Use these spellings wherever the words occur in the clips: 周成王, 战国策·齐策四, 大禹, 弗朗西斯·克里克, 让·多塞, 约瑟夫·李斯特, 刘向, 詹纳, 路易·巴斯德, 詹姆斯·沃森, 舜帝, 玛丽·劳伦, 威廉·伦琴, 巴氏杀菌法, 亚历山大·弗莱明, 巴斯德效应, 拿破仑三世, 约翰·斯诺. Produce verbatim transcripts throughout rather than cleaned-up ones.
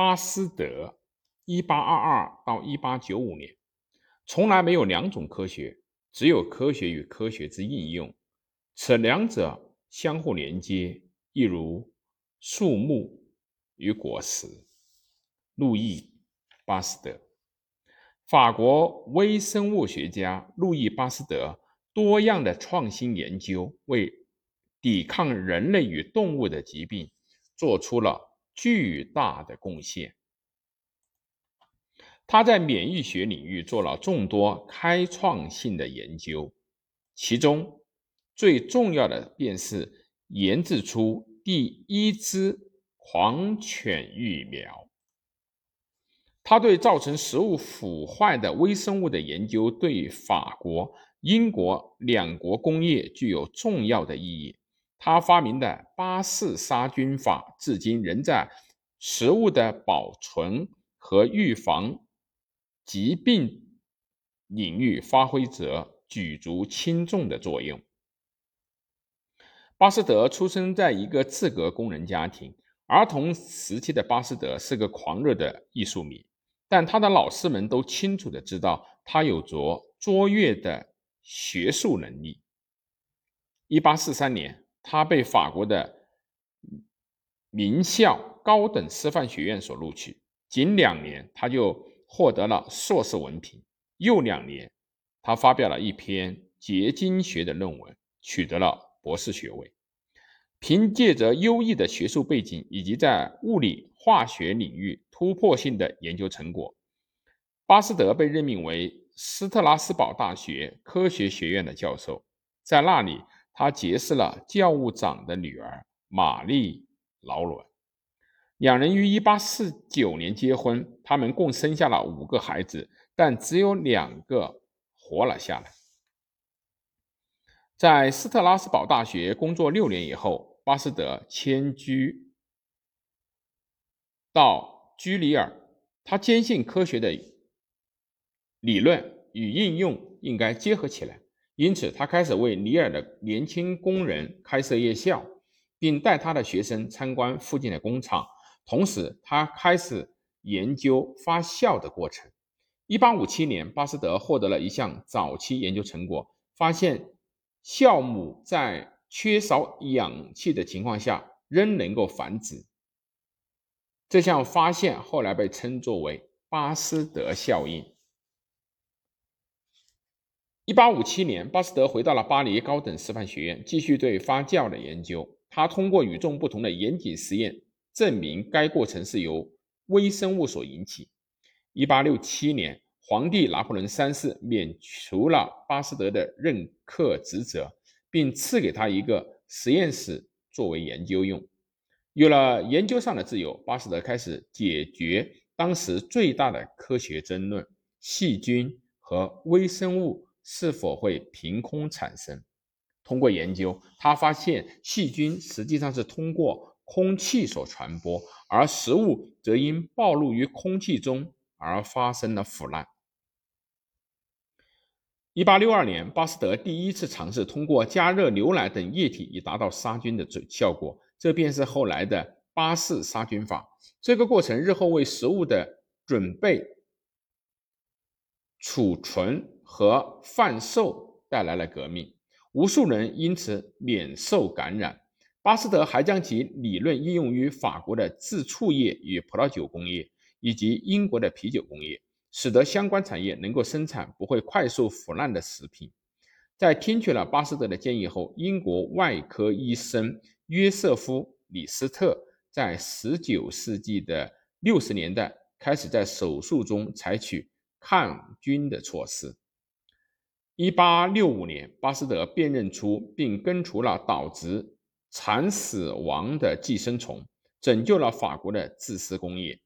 阿斯德 一八二二到一八九五 年，从来没有两种科学，只有科学与科学之应用，此两者相互连接，一如树木与果实。路易·巴斯德，法国微生物学家路易·巴斯德多样的创新研究为抵抗人类与动物的疾病做出了巨大的贡献。他在免疫学领域做了众多开创性的研究，其中最重要的便是研制出第一支狂犬疫苗。他对造成食物腐坏的微生物的研究对法国、英国两国工业具有重要的意义。他发明的巴氏杀菌法至今仍在食物的保存和预防疾病领域发挥着举足轻重的作用。巴斯德出生在一个制革工人家庭，儿童时期的巴斯德是个狂热的艺术迷，但他的老师们都清楚地知道他有着卓越的学术能力。一八四三年，他被法国的名校高等师范学院所录取，仅两年他就获得了硕士文凭，又两年，他发表了一篇结晶学的论文，取得了博士学位。凭借着优异的学术背景以及在物理、化学领域突破性的研究成果，巴斯德被任命为斯特拉斯堡大学科学学院的教授。在那里，他结识了教务长的女儿玛丽·劳伦。两人于一八四九年结婚，他们共生下了五个孩子，但只有两个活了下来。在斯特拉斯堡大学工作六年以后，巴斯德迁居到居里尔。他坚信科学的理论与应用应该结合起来，因此他开始为里尔的年轻工人开设夜校，并带他的学生参观附近的工厂。同时，他开始研究发酵的过程。一八五七年，巴斯德获得了一项早期研究成果，发现酵母在缺少氧气的情况下仍能够繁殖。这项发现后来被称作为巴斯德效应。一八五七年，巴斯德回到了巴黎高等师范学院，继续对发酵的研究。他通过与众不同的严谨实验证明该过程是由微生物所引起。一八六七年，皇帝拿破仑三世免除了巴斯德的任课职责，并赐给他一个实验室作为研究用。有了研究上的自由，巴斯德开始解决当时最大的科学争论：细菌和微生物是否会凭空产生。通过研究，他发现细菌实际上是通过空气所传播，而食物则因暴露于空气中而发生了腐烂。一八六二年，巴斯德第一次尝试通过加热牛奶等液体以达到杀菌的效果，这便是后来的巴氏杀菌法。这个过程日后为食物的准备、储存和贩售带来了革命。无数人因此免受感染。巴斯德还将其理论应用于法国的制醋业与葡萄酒工业，以及英国的啤酒工业，使得相关产业能够生产不会快速腐烂的食品。在听取了巴斯德的建议后，英国外科医生约瑟夫·李斯特在十九世纪的六十年代开始在手术中采取抗菌的措施。一八六五年，巴斯德辨认出并根除了导致惨死亡的寄生虫，拯救了法国的制丝工业。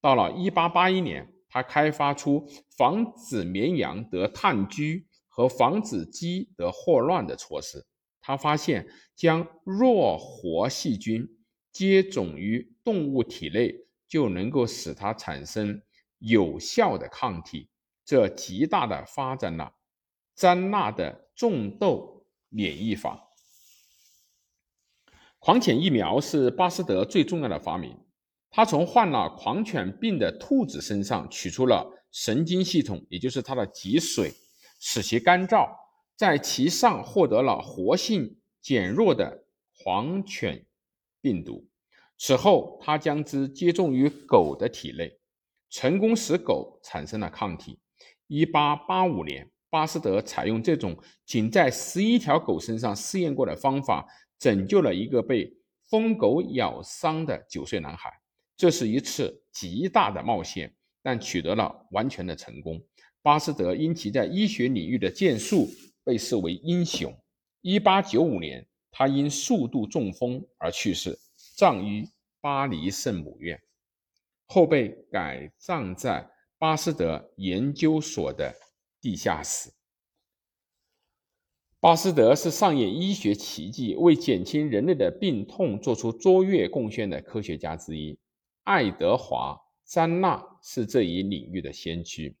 到了一八八一年，他开发出防止绵羊得炭疽和防止鸡得霍乱的措施。他发现将弱活细菌接种于动物体内就能够使它产生有效的抗体，这极大的发展了詹纳的种痘免疫法。狂犬疫苗是巴斯德最重要的发明，他从患了狂犬病的兔子身上取出了神经系统，也就是它的脊髓，使其干燥，在其上获得了活性减弱的狂犬病毒。此后他将之接种于狗的体内，成功使狗产生了抗体。一八八五年，巴斯德采用这种仅在十一条狗身上试验过的方法，拯救了一个被疯狗咬伤的九岁男孩。这是一次极大的冒险，但取得了完全的成功。巴斯德因其在医学领域的建树被视为英雄。一八九五年，他因数度中风而去世，葬于巴黎圣母院，后被改葬在巴斯德研究所的地下室。巴斯德是上演医学奇迹、为减轻人类的病痛做出卓越贡献的科学家之一。爱德华·詹纳是这一领域的先驱，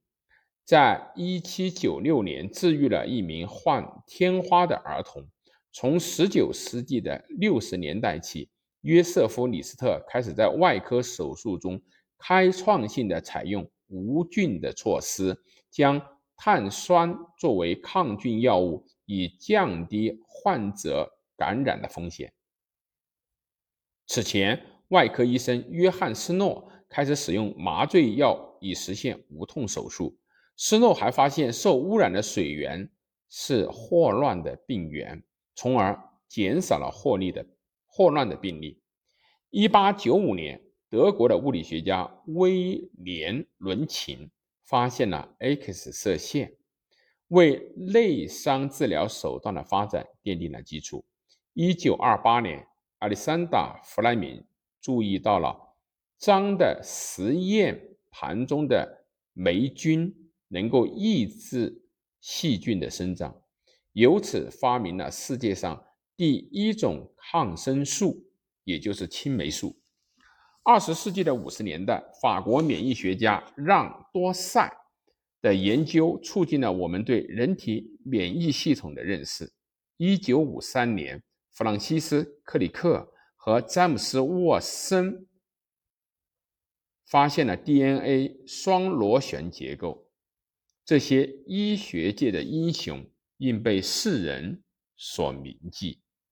在一七九六年治愈了一名患天花的儿童。从十九世纪的六十年代起，约瑟夫·李斯特开始在外科手术中开创性的采用无菌的措施，将碳酸作为抗菌药物，以降低患者感染的风险。此前，外科医生约翰·斯诺开始使用麻醉药以实现无痛手术。斯诺还发现受污染的水源是霍乱的病源，从而减少了霍乱的病例。一八九五年，德国的物理学家威廉·伦琴发现了 X 射线，为内伤治疗手段的发展奠定了基础。一九二八年，亚历山大·弗莱明注意到了瘴的实验盘中的霉菌能够抑制细菌的生长，由此发明了世界上第一种抗生素，也就是青霉素。二十世纪的五十年代，法国免疫学家让·多塞的研究促进了我们对人体免疫系统的认识。一九五三年，弗朗西斯·克里克和詹姆斯·沃森发现了 D N A 双螺旋结构。这些医学界的英雄应被世人所铭记。